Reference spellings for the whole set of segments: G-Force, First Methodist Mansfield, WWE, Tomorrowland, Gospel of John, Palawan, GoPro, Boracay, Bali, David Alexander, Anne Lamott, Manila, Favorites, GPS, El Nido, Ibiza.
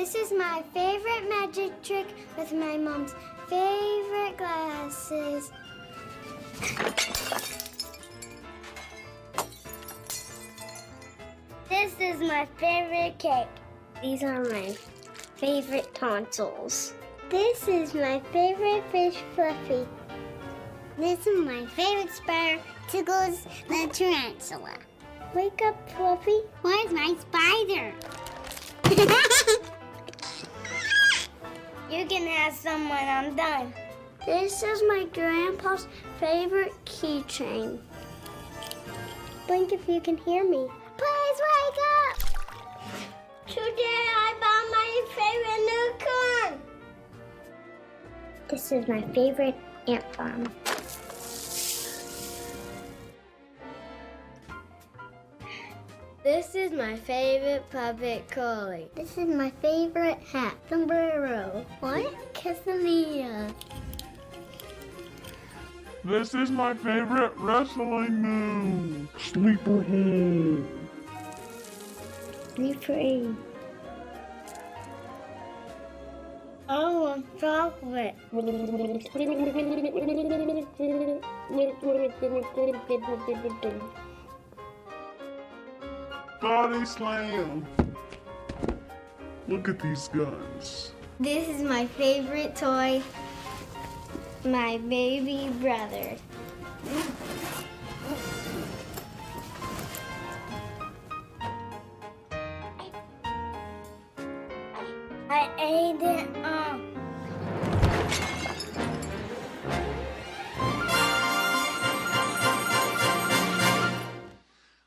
This is my favorite magic trick with my mom's favorite glasses. This is my favorite cake. These are my favorite tonsils. This is my favorite fish, Fluffy. This is my favorite spider, Tickles the Tarantula. Wake up, Fluffy. Where's my spider? You can have some when I'm done. This is my grandpa's favorite keychain. Blink if you can hear me. Please wake up! Today I bought my favorite new corn. This is my favorite ant farm. This is my favorite puppet, Coley. This is my favorite hat, sombrero. What? Quesadilla. This is my favorite wrestling move, sleeperhead. Be free. I want chocolate. Body slam. Look at these guns. This is my favorite toy, my baby brother. I ate it all.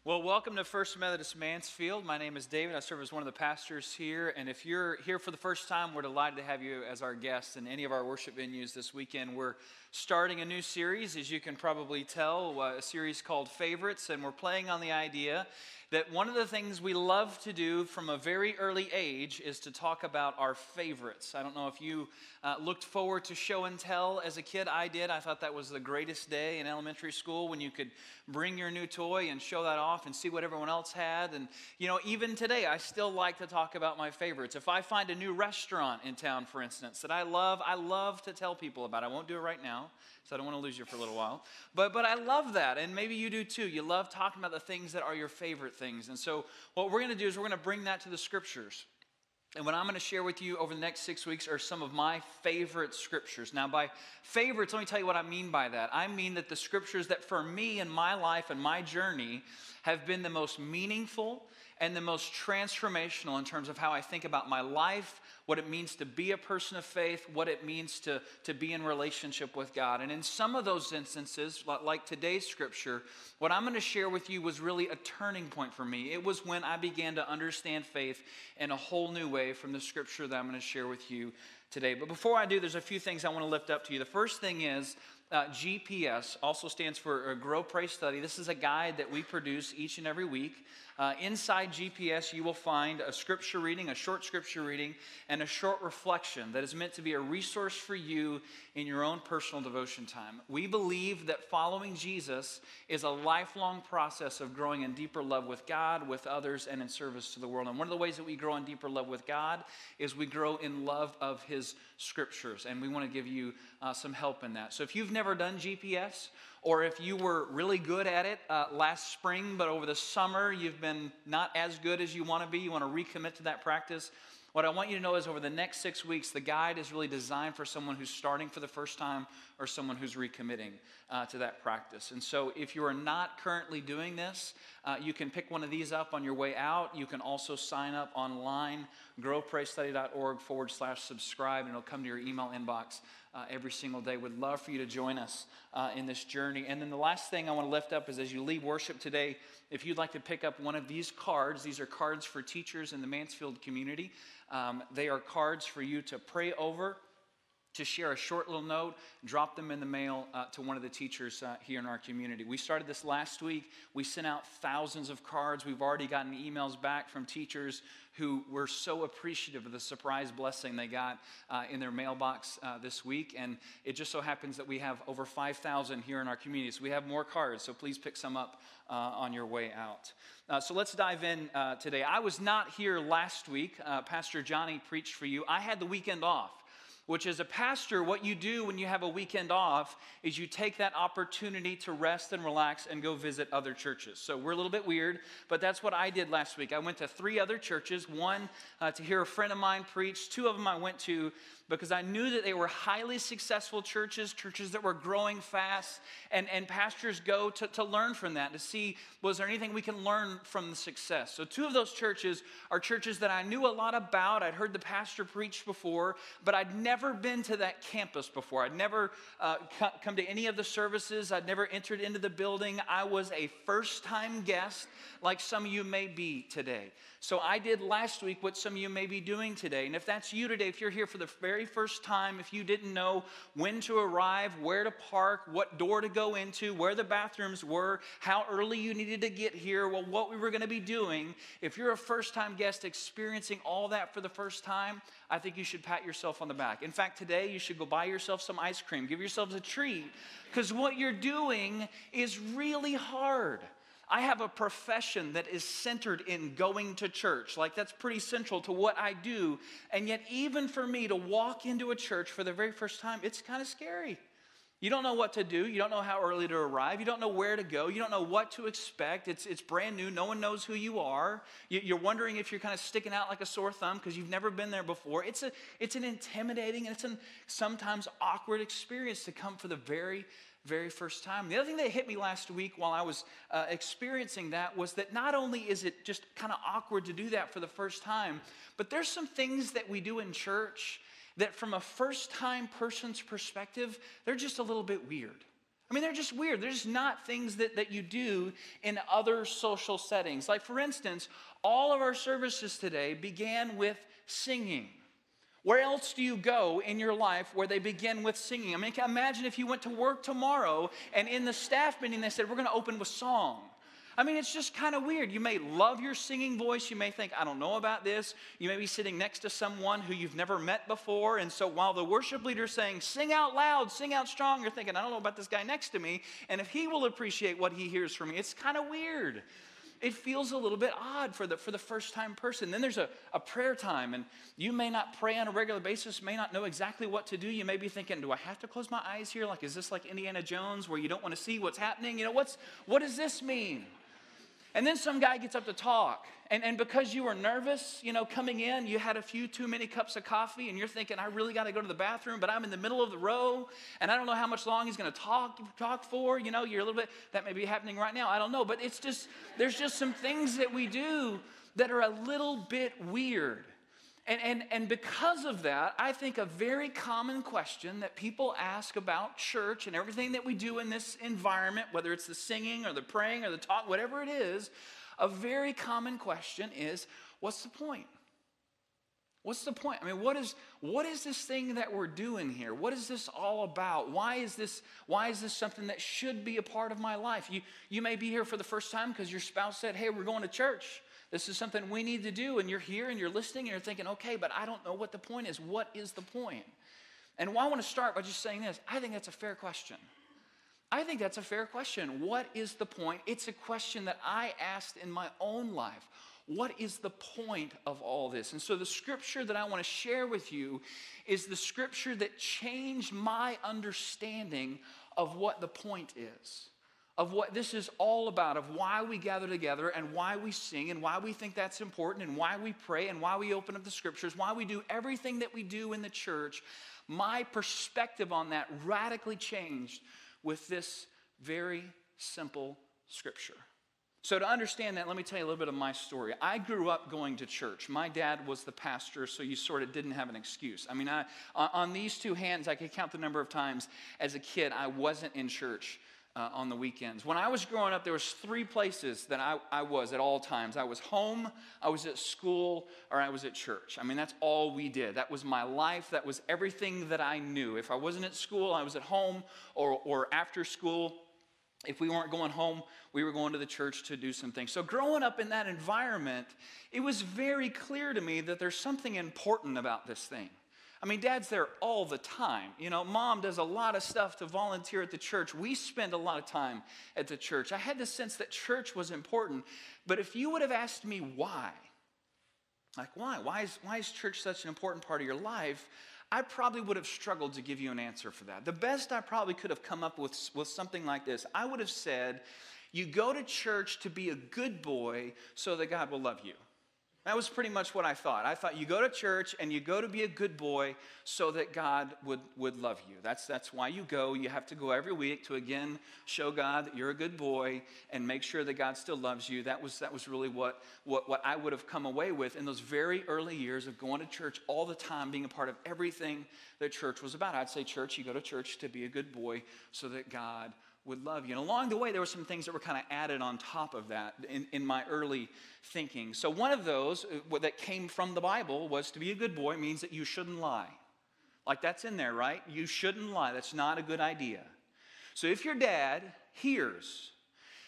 Well, welcome to First Methodist Mansfield. My name is David. I serve as one of the pastors here. And if you're here for the first time, we're delighted to have you as our guest in any of our worship venues this weekend. We're starting a new series, as you can probably tell, a series called Favorites. And we're playing on the idea that one of the things we love to do from a very early age is to talk about our favorites. I don't know if you looked forward to show and tell as a kid. I did. I thought that was the greatest day in elementary school when you could bring your new toy and show that off and see what everyone else had. And, you know, even today, I still like to talk about my favorites. If I find a new restaurant in town, for instance, that I love to tell people about. I won't do it right now, so I don't want to lose you for a little while. But I love that, and maybe you do too. You love talking about the things that are your favorite things. And so what we're going to do is we're going to bring that to the Scriptures. And what I'm going to share with you over the next 6 weeks are some of my favorite scriptures. Now, by favorites, let me tell you what I mean by that. I mean that the scriptures that for me in my life and my journey have been the most meaningful and the most transformational in terms of how I think about my life, what it means to be a person of faith, what it means to be in relationship with God. And in some of those instances, like today's scripture, what I'm going to share with you was really a turning point for me. It was when I began to understand faith in a whole new way from the scripture that I'm going to share with you today. But before I do, there's a few things I want to lift up to you. The first thing is GPS, also stands for Grow, Pray, Study. This is a guide that we produce each and every week. Inside GPS, you will find a scripture reading, a short scripture reading, and a short reflection that is meant to be a resource for you in your own personal devotion time. We believe that following Jesus is a lifelong process of growing in deeper love with God, with others, and in service to the world. And one of the ways that we grow in deeper love with God is we grow in love of His scriptures, and we want to give you some help in that. So if you've never done GPS, or if you were really good at it last spring, but over the summer you've been not as good as you want to be, you want to recommit to that practice, what I want you to know is over the next 6 weeks, the guide is really designed for someone who's starting for the first time or someone who's recommitting to that practice. And so if you are not currently doing this, you can pick one of these up on your way out. You can also sign up online, growpraystudy.org/subscribe, and it'll come to your email inbox every single day. Would love for you to join us in this journey. And then the last thing I want to lift up is as you leave worship today, if you'd like to pick up one of these cards, these are cards for teachers in the Mansfield community. They are cards for you to pray over to share a short little note, drop them in the mail to one of the teachers here in our community. We started this last week. We sent out thousands of cards. We've already gotten emails back from teachers who were so appreciative of the surprise blessing they got in their mailbox this week. And it just so happens that we have over 5,000 here in our community. So we have more cards, so please pick some up on your way out. So let's dive in today. I was not here last week. Pastor Johnny preached for you. I had the weekend off, which as a pastor, what you do when you have a weekend off is you take that opportunity to rest and relax and go visit other churches. So we're a little bit weird, but that's what I did last week. I went to 3 other churches, one to hear a friend of mine preach. 2 of them I went to because I knew that they were highly successful churches, churches that were growing fast, and pastors go to learn from that, to see was there anything we can learn from the success. So 2 of those churches are churches that I knew a lot about. I'd heard the pastor preach before, but I'd never been to that campus before. I'd never come to any of the services. I'd never entered into the building. I was a first-time guest, like some of you may be today. So I did last week what some of you may be doing today. And if that's you today, if you're here for the very first time, if you didn't know when to arrive, where to park, what door to go into, where the bathrooms were, how early you needed to get here, well, what we were going to be doing, if you're a first-time guest experiencing all that for the first time, I think you should pat yourself on the back. In fact, today you should go buy yourself some ice cream. Give yourselves a treat, because what you're doing is really hard. I have a profession that is centered in going to church. Like, that's pretty central to what I do. And yet, even for me to walk into a church for the very first time, it's kind of scary. You don't know what to do. You don't know how early to arrive. You don't know where to go. You don't know what to expect. It's brand new. No one knows who you are. You're wondering if you're kind of sticking out like a sore thumb because you've never been there before. It's an intimidating and it's an sometimes awkward experience to come for the very first time. The other thing that hit me last week while I was experiencing that was that not only is it just kind of awkward to do that for the first time, but there's some things that we do in church that from a first-time person's perspective, they're just a little bit weird. I mean, they're just weird. They're just not things that you do in other social settings. Like, for instance, all of our services today began with singing. Where else do you go in your life where they begin with singing? I mean, imagine if you went to work tomorrow and in the staff meeting they said, we're going to open with song. I mean, it's just kind of weird. You may love your singing voice. You may think, I don't know about this. You may be sitting next to someone who you've never met before. And so while the worship leader is saying, sing out loud, sing out strong, you're thinking, I don't know about this guy next to me. And if he will appreciate what he hears from me, it's kind of weird. It feels a little bit odd for the first-time person. Then there's a prayer time, and you may not pray on a regular basis, may not know exactly what to do. You may be thinking, do I have to close my eyes here? Like, is this like Indiana Jones where you don't want to see what's happening? You know, what does this mean? And then some guy gets up to talk, and because you were nervous, you know, coming in, you had a few too many cups of coffee, and you're thinking, I really got to go to the bathroom, but I'm in the middle of the row, and I don't know how much long he's going to talk for, you know, you're a little bit, that may be happening right now, I don't know, but it's just, there's just some things that we do that are a little bit weird. And because of that, I think a very common question that people ask about church and everything that we do in this environment, whether it's the singing or the praying or the talk, whatever it is, a very common question is, what's the point? What's the point? I mean, what is this thing that we're doing here? What is this all about? Why is this something that should be a part of my life? You may be here for the first time because your spouse said, hey, we're going to church. This is something we need to do, and you're here, and you're listening, and you're thinking, okay, but I don't know what the point is. What is the point? And I want to start by just saying this. I think that's a fair question. I think that's a fair question. What is the point? It's a question that I asked in my own life. What is the point of all this? And so the scripture that I want to share with you is the scripture that changed my understanding of what the point is, of what this is all about, of why we gather together and why we sing and why we think that's important and why we pray and why we open up the scriptures, why we do everything that we do in the church. My perspective on that radically changed with this very simple scripture. So to understand that, let me tell you a little bit of my story. I grew up going to church. My dad was the pastor, so you sort of didn't have an excuse. I mean, on these two hands, I could count the number of times as a kid I wasn't in church on the weekends. When I was growing up, there was three places that I was at all times. I was home, I was at school, or I was at church. I mean, that's all we did. That was my life. That was everything that I knew. If I wasn't at school, I was at home or after school. If we weren't going home, we were going to the church to do some things. So growing up in that environment, it was very clear to me that there's something important about this thing. I mean, Dad's there all the time. You know, Mom does a lot of stuff to volunteer at the church. We spend a lot of time at the church. I had the sense that church was important. But if you would have asked me why, like why? Why is church such an important part of your life? I probably would have struggled to give you an answer for that. The best I probably could have come up with something like this. I would have said, you go to church to be a good boy so that God will love you. That was pretty much what I thought. I thought you go to church and you go to be a good boy so that God would love you. That's why you go. You have to go every week to again show God that you're a good boy and make sure that God still loves you. That was really what I would have come away with in those very early years of going to church all the time, being a part of everything that church was about. I'd say church, you go to church to be a good boy so that God would love you. And along the way, there were some things that were kind of added on top of that in my early thinking. So one of those that came from the Bible was to be a good boy means that you shouldn't lie. Like that's in there, right? You shouldn't lie. That's not a good idea. So if your dad hears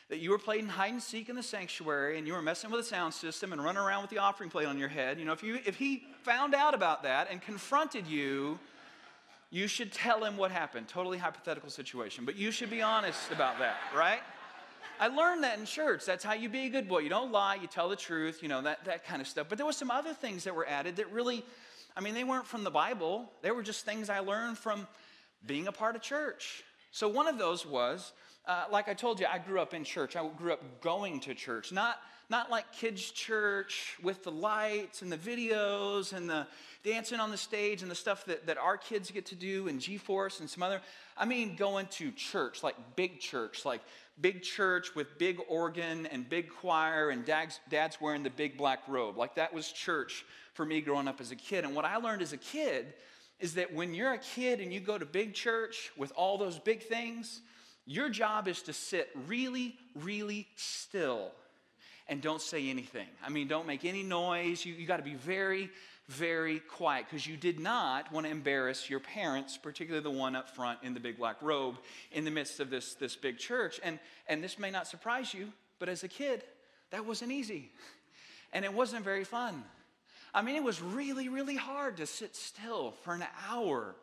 that you were playing hide and seek in the sanctuary and you were messing with the sound system and running around with the offering plate on your head, you know, if he found out about that and confronted you, you should tell him what happened. Totally hypothetical situation, but you should be honest about that, right? I learned that in church. That's how you be a good boy. You don't lie. You tell the truth, you know, that kind of stuff. But there were some other things that were added that really, I mean, they weren't from the Bible. They were just things I learned from being a part of church. So one of those was, like I told you, I grew up in church. I grew up going to church, not like kids' church with the lights and the videos and the dancing on the stage and the stuff that our kids get to do and G-Force and some other. I mean going to church, like big church with big organ and big choir and dad's wearing the big black robe. Like that was church for me growing up as a kid. And what I learned as a kid is that when you're a kid and you go to big church with all those big things, your job is to sit really, really still. And don't say anything. I mean, don't make any noise. You got to be very, very quiet because you did not want to embarrass your parents, particularly the one up front in the big black robe in the midst of this big church. And this may not surprise you, but as a kid, that wasn't easy. And it wasn't very fun. I mean, it was really, really hard to sit still for an hour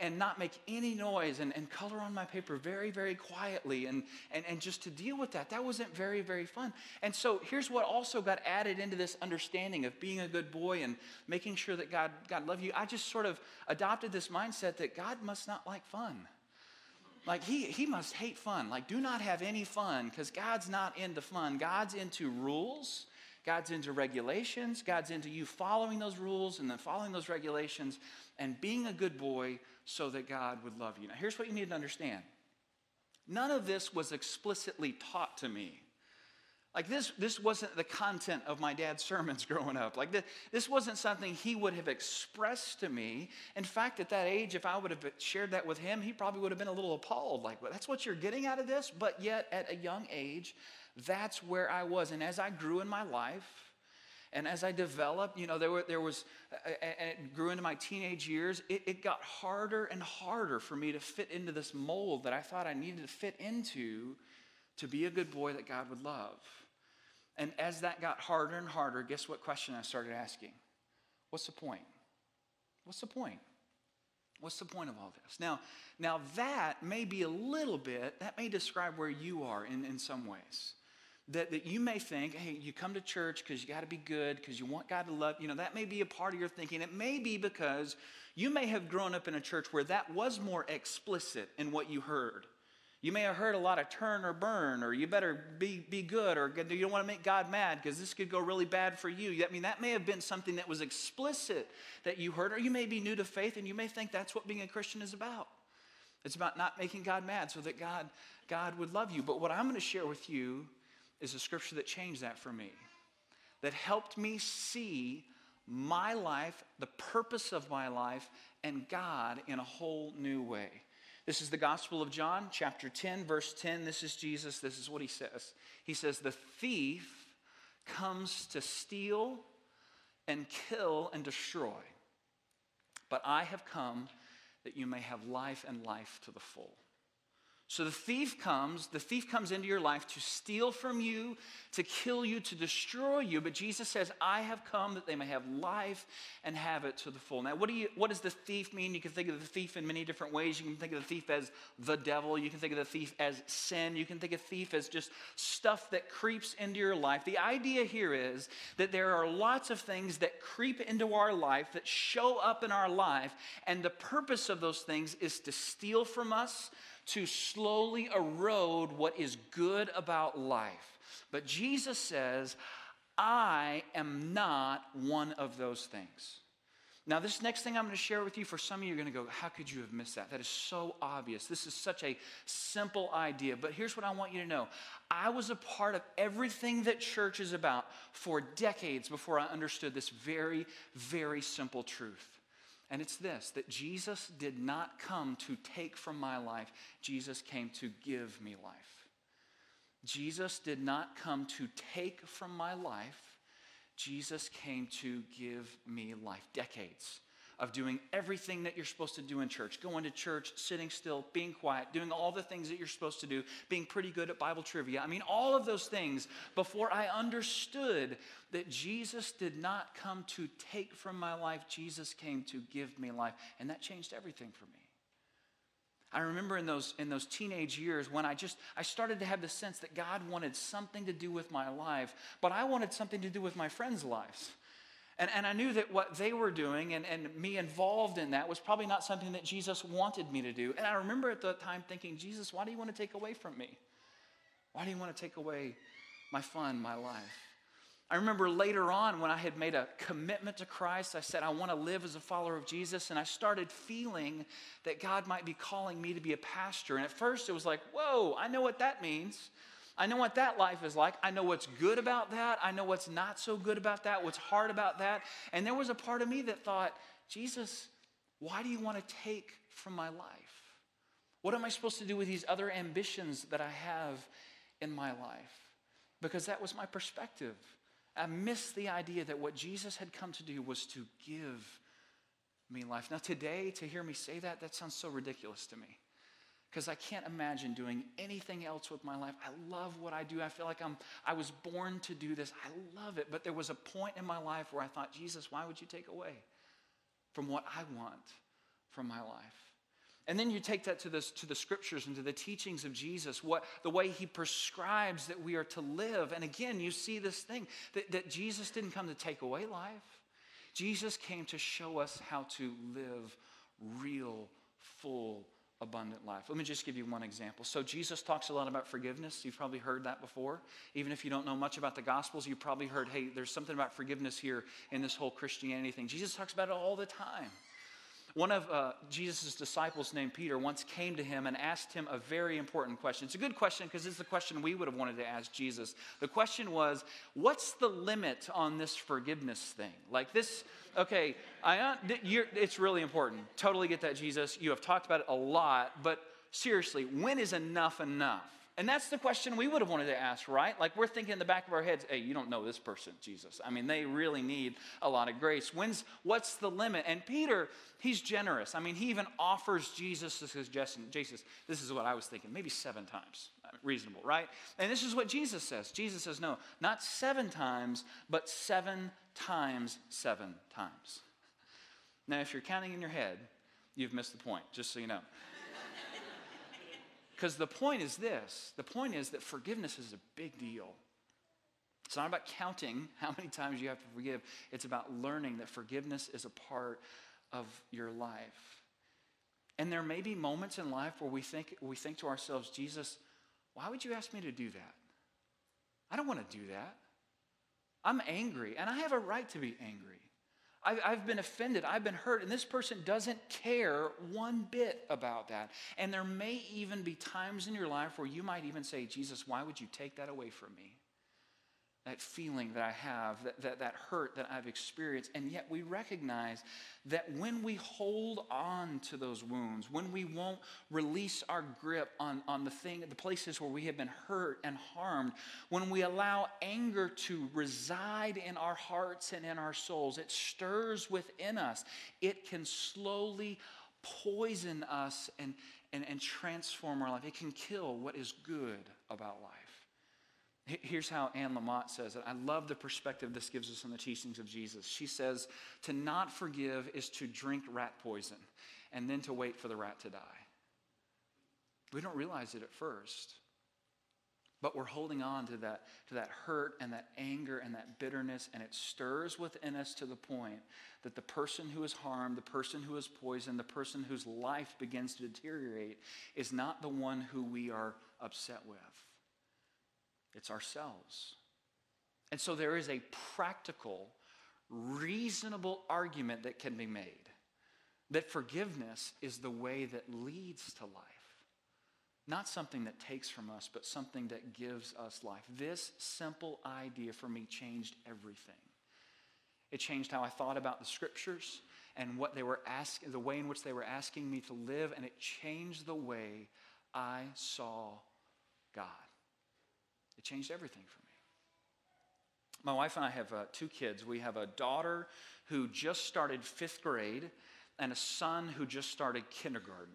and not make any noise and color on my paper very, very quietly and just to deal with that. That wasn't very, very fun. And so here's what also got added into this understanding of being a good boy and making sure that God loved you. I just sort of adopted this mindset that God must not like fun. Like he must hate fun. Like do not have any fun because God's not into fun. God's into rules. God's into regulations. God's into you following those rules and then following those regulations and being a good boy so that God would love you. Now, here's what you need to understand. None of this was explicitly taught to me. Like this wasn't the content of my dad's sermons growing up. Like this wasn't something he would have expressed to me. In fact, at that age, if I would have shared that with him, he probably would have been a little appalled. Like, well, that's what you're getting out of this? But yet at a young age, that's where I was. And as I grew in my life, and as I developed, you know, and it grew into my teenage years, it got harder and harder for me to fit into this mold that I thought I needed to fit into to be a good boy that God would love. And as that got harder and harder, guess what question I started asking? What's the point? What's the point? What's the point of all this? Now that may be that may describe where you are in some ways. That you may think, hey, you come to church because you got to be good, because you want God to love. You know, that may be a part of your thinking. It may be because you may have grown up in a church where that was more explicit in what you heard. You may have heard a lot of turn or burn, or you better be good, or you don't want to make God mad because this could go really bad for you. I mean, that may have been something that was explicit that you heard, or you may be new to faith and you may think that's what being a Christian is about. It's about not making God mad so that God would love you. But what I'm going to share with you is a scripture that changed that for me, that helped me see my life, the purpose of my life, and God in a whole new way. This is the Gospel of John, chapter 10, verse 10. This is Jesus. This is what he says. He says, the thief comes to steal and kill and destroy. But I have come that you may have life and life to the full. So the thief comes into your life to steal from you, to kill you, to destroy you. But Jesus says, I have come that they may have life and have it to the full. Now, what does the thief mean? You can think of the thief in many different ways. You can think of the thief as the devil. You can think of the thief as sin. You can think of thief as just stuff that creeps into your life. The idea here is that there are lots of things that creep into our life, that show up in our life. And the purpose of those things is to steal from us, to slowly erode what is good about life. But Jesus says, I am not one of those things. Now, this next thing I'm going to share with you, for some of you, you're going to go, how could you have missed that? That is so obvious. This is such a simple idea. But here's what I want you to know. I was a part of everything that church is about for decades before I understood this very, very simple truth. And it's this, that Jesus did not come to take from my life. Jesus came to give me life. Jesus did not come to take from my life. Jesus came to give me life. Decades of doing everything that you're supposed to do in church. Going to church, sitting still, being quiet, doing all the things that you're supposed to do, being pretty good at Bible trivia. I mean, all of those things before I understood that Jesus did not come to take from my life. Jesus came to give me life. And that changed everything for me. I remember in those teenage years when I started to have the sense that God wanted something to do with my life, but I wanted something to do with my friends' lives. And I knew that what they were doing and me involved in that was probably not something that Jesus wanted me to do. And I remember at that time thinking, Jesus, why do you want to take away from me? Why do you want to take away my fun, my life? I remember later on when I had made a commitment to Christ, I said, I want to live as a follower of Jesus. And I started feeling that God might be calling me to be a pastor. And at first it was like, whoa, I know what that means. I know what that life is like. I know what's good about that. I know what's not so good about that, what's hard about that. And there was a part of me that thought, Jesus, why do you want to take from my life? What am I supposed to do with these other ambitions that I have in my life? Because that was my perspective. I missed the idea that what Jesus had come to do was to give me life. Now today, to hear me say that, that sounds so ridiculous to me. Because I can't imagine doing anything else with my life. I love what I do. I feel like I was born to do this. I love it. But there was a point in my life where I thought, Jesus, why would you take away from what I want from my life? And then you take that to the scriptures and to the teachings of Jesus, the way he prescribes that we are to live. And again, you see this thing, that Jesus didn't come to take away life. Jesus came to show us how to live real, full life. Abundant life. Let me just give you one example. So Jesus talks a lot about forgiveness. You've probably heard that before. Even if you don't know much about the Gospels, you probably heard, hey, there's something about forgiveness here in this whole Christianity thing. Jesus talks about it all the time. One of Jesus' disciples named Peter once came to him and asked him a very important question. It's a good question because it's the question we would have wanted to ask Jesus. The question was, what's the limit on this forgiveness thing? Like this... Okay, it's really important. Totally get that, Jesus. You have talked about it a lot, but seriously, when is enough enough? And that's the question we would have wanted to ask, right? Like we're thinking in the back of our heads, hey, you don't know this person, Jesus. I mean, they really need a lot of grace. What's the limit? And Peter, he's generous. I mean, he even offers Jesus a suggestion. Jesus, this is what I was thinking, maybe 7 times. Reasonable, right? And this is what Jesus says. Jesus says, no, not 7 times, but 7 times 7 times. Now, if you're counting in your head, you've missed the point, just so you know. Because the point is this. The point is that forgiveness is a big deal. It's not about counting how many times you have to forgive. It's about learning that forgiveness is a part of your life. And there may be moments in life where we think to ourselves, Jesus, why would you ask me to do that? I don't want to do that. I'm angry, and I have a right to be angry. I've been offended. I've been hurt, and this person doesn't care one bit about that. And there may even be times in your life where you might even say, Jesus, why would you take that away from me? that feeling that I have, that hurt that I've experienced. And yet we recognize that when we hold on to those wounds, when we won't release our grip on the places where we have been hurt and harmed, when we allow anger to reside in our hearts and in our souls, it stirs within us. It can slowly poison us and transform our life. It can kill what is good about life. Here's how Anne Lamott says it. I love the perspective this gives us on the teachings of Jesus. She says, to not forgive is to drink rat poison and then to wait for the rat to die. We don't realize it at first, but we're holding on to that hurt and that anger and that bitterness, and it stirs within us to the point that the person who is harmed, the person who is poisoned, the person whose life begins to deteriorate is not the one who we are upset with. It's ourselves. And so there is a practical, reasonable argument that can be made that forgiveness is the way that leads to life. Not something that takes from us, but something that gives us life. This simple idea for me changed everything. It changed how I thought about the scriptures and what they were asking, the way in which they were asking me to live, and it changed the way I saw God. It changed everything for me. My wife and I have two kids. We have a daughter who just started fifth grade and a son who just started kindergarten.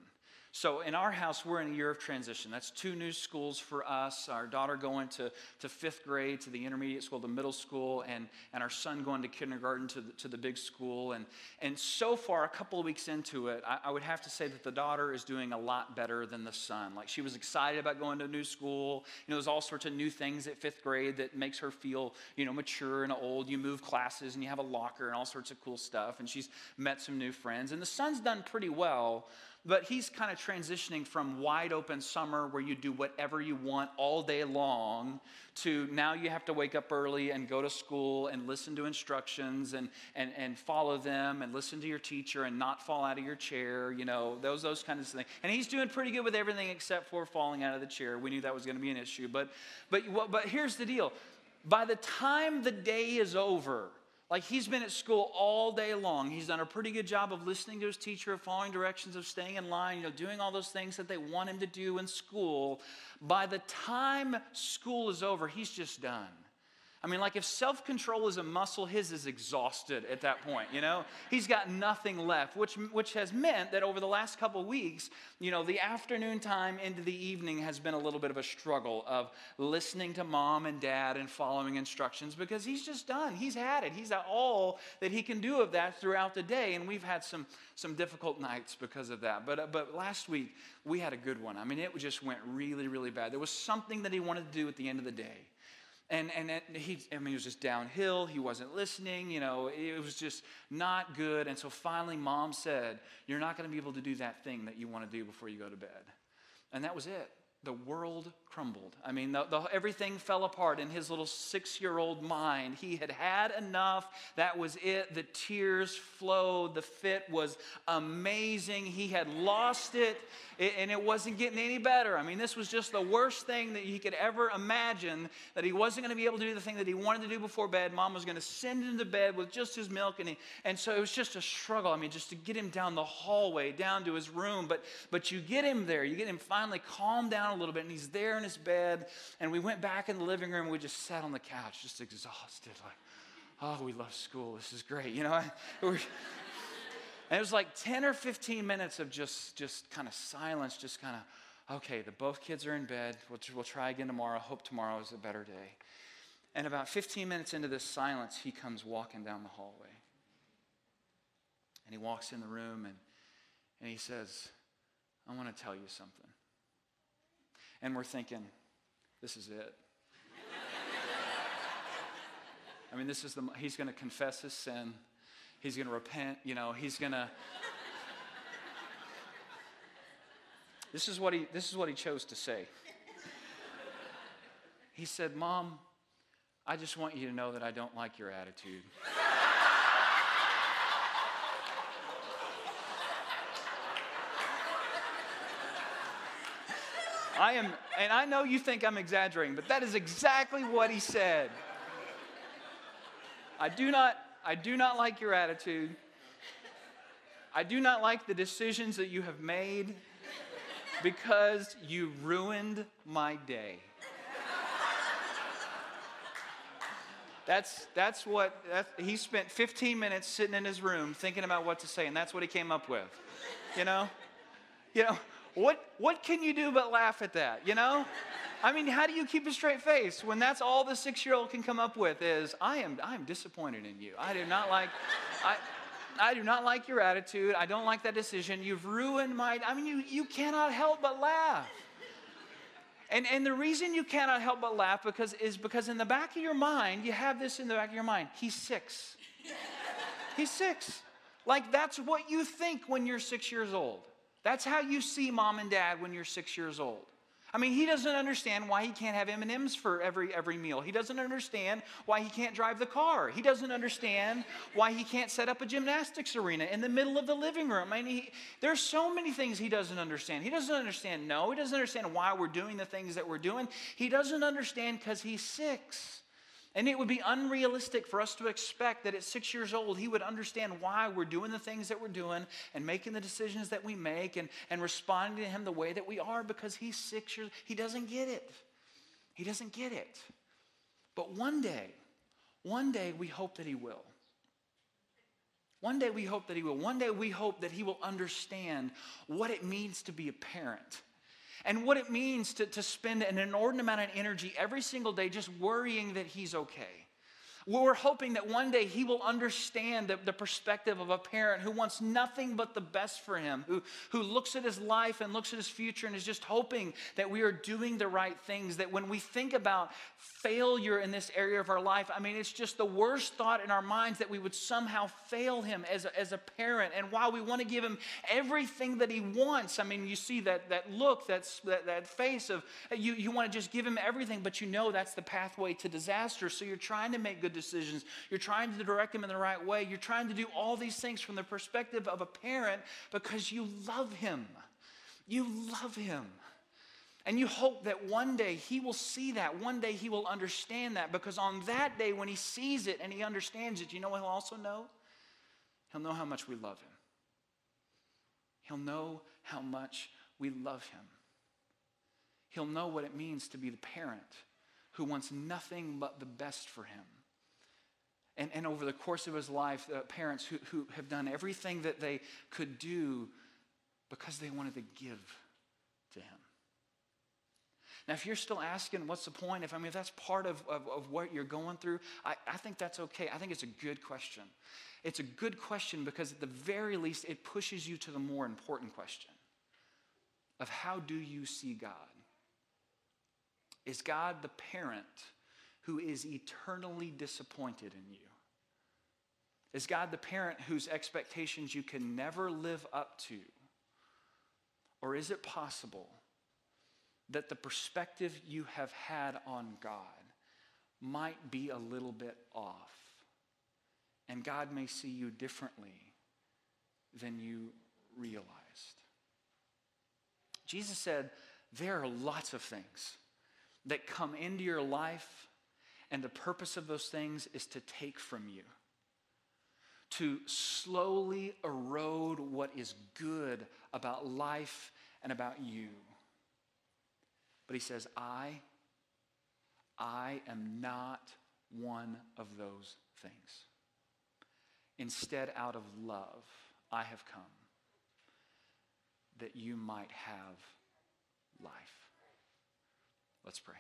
So in our house, we're in a year of transition. That's two new schools for us. Our daughter going to fifth grade, to the intermediate school, to middle school, and our son going to kindergarten, to the big school. And so far, a couple of weeks into it, I would have to say that the daughter is doing a lot better than the son. Like, she was excited about going to a new school. You know, there's all sorts of new things at fifth grade that makes her feel, you know, mature and old. You move classes and you have a locker and all sorts of cool stuff. And she's met some new friends. And the son's done pretty well, but he's kind of transitioning from wide open summer where you do whatever you want all day long to now you have to wake up early and go to school and listen to instructions and follow them and listen to your teacher and not fall out of your chair, you know, those kinds of things. And he's doing pretty good with everything except for falling out of the chair. We knew that was going to be an issue, but here's the deal. By the time the day is over, like, he's been at school all day long. He's done a pretty good job of listening to his teacher, of following directions, of staying in line, you know, doing all those things that they want him to do in school. By the time school is over, he's just done. I mean, like, if self-control is a muscle, his is exhausted at that point, you know? He's got nothing left, which has meant that over the last couple weeks, you know, the afternoon time into the evening has been a little bit of a struggle of listening to mom and dad and following instructions because he's just done. He's had it. He's got all that he can do of that throughout the day, and we've had some difficult nights because of that. But last week, we had a good one. I mean, it just went really, really bad. There was something that he wanted to do at the end of the day. And it was just downhill. He wasn't listening. You know, it was just not good. And so finally, mom said, "You're not going to be able to do that thing that you want to do before you go to bed." And that was it. The world crumbled. I mean, everything fell apart in his little 6-year-old mind. He had had enough. That was it. The tears flowed. The fit was amazing. He had lost it, and it wasn't getting any better. I mean, this was just the worst thing that he could ever imagine, that he wasn't going to be able to do the thing that he wanted to do before bed. Mom was going to send him to bed with just his milk, and so it was just a struggle. I mean, just to get him down the hallway, down to his room. But you get him there. You get him finally calmed down a little bit, and he's there in his bed, and we went back in the living room. We just sat on the couch, just exhausted, like, oh, we love school, this is great, you know. And it was like 10 or 15 minutes of just kind of silence, just kind of, okay, both kids are in bed, we'll try again tomorrow, hope tomorrow is a better day. And about 15 minutes into this silence, he comes walking down the hallway, and he walks in the room, and he says, "I want to tell you something." And we're thinking, this is it. I mean, he's going to confess his sin. He's going to repent. You know, he's going to. This is what he chose to say. He said, "Mom, I just want you to know that I don't like your attitude." I know you think I'm exaggerating, but that is exactly what he said. I do not like your attitude. I do not like the decisions that you have made because you ruined my day. That's what he spent 15 minutes sitting in his room thinking about what to say, and that's what he came up with. You know, what can you do but laugh at that, you know? I mean, how do you keep a straight face when that's all the 6-year-old can come up with is, I am disappointed in you. I do not like your attitude. I don't like that decision. You've ruined my, I mean, you cannot help but laugh. And the reason you cannot help but laugh because in the back of your mind, you have this in the back of your mind. He's 6. He's 6. Like, that's what you think when you're 6 years old. That's how you see mom and dad when you're 6 years old. I mean, he doesn't understand why he can't have M&Ms for every meal. He doesn't understand why he can't drive the car. He doesn't understand why he can't set up a gymnastics arena in the middle of the living room. I mean, there's so many things he doesn't understand. He doesn't understand no. He doesn't understand why we're doing the things that we're doing. He doesn't understand because he's 6. And it would be unrealistic for us to expect that at 6 years old, he would understand why we're doing the things that we're doing and making the decisions that we make and responding to him the way that we are because he's 6 years. He doesn't get it. He doesn't get it. But one day we hope that he will. One day we hope that he will. One day we hope that he will understand what it means to be a parent. And what it means to spend an inordinate amount of energy every single day just worrying that he's okay. We're hoping that one day he will understand the perspective of a parent who wants nothing but the best for him, who looks at his life and looks at his future and is just hoping that we are doing the right things, that when we think about failure in this area of our life, I mean, it's just the worst thought in our minds that we would somehow fail him as a parent. And while we want to give him everything that he wants, I mean, you see that look, that face of, you want to just give him everything, but you know that's the pathway to disaster. So you're trying to make good decisions. You're trying to direct him in the right way. You're trying to do all these things from the perspective of a parent because you love him. You love him. And you hope that one day he will see that. One day he will understand that, because on that day when he sees it and he understands it, you know what he'll also know? He'll know how much we love him. He'll know how much we love him. He'll know what it means to be the parent who wants nothing but the best for him. And over the course of his life, parents who have done everything that they could do because they wanted to give to him. Now, if you're still asking, what's the point? If that's part of what you're going through, I think that's okay. I think it's a good question. It's a good question because at the very least, it pushes you to the more important question of how do you see God? Is God the parent who is eternally disappointed in you? Is God the parent whose expectations you can never live up to? Or is it possible that the perspective you have had on God might be a little bit off, and God may see you differently than you realized? Jesus said, there are lots of things that come into your life, and the purpose of those things is to take from you, to slowly erode what is good about life and about you. But he says, I am not one of those things. Instead, out of love, I have come that you might have life. Let's pray.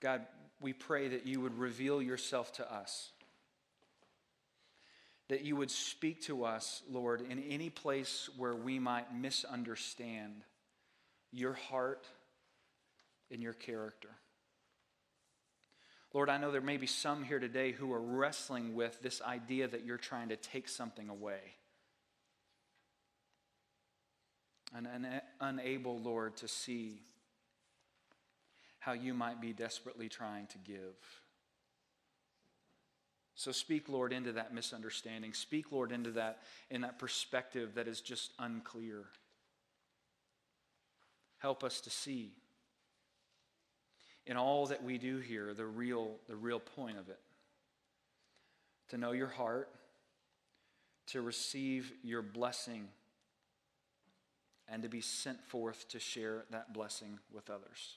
God, we pray that you would reveal yourself to us, that you would speak to us, Lord, in any place where we might misunderstand your heart and your character. Lord, I know there may be some here today who are wrestling with this idea that you're trying to take something away. And unable, Lord, to see how you might be desperately trying to give. So speak, Lord, into that misunderstanding. Speak, Lord, into that perspective that is just unclear. help us to see in all that we do here the real point of it. To know your heart, to receive your blessing, and to be sent forth to share that blessing with others.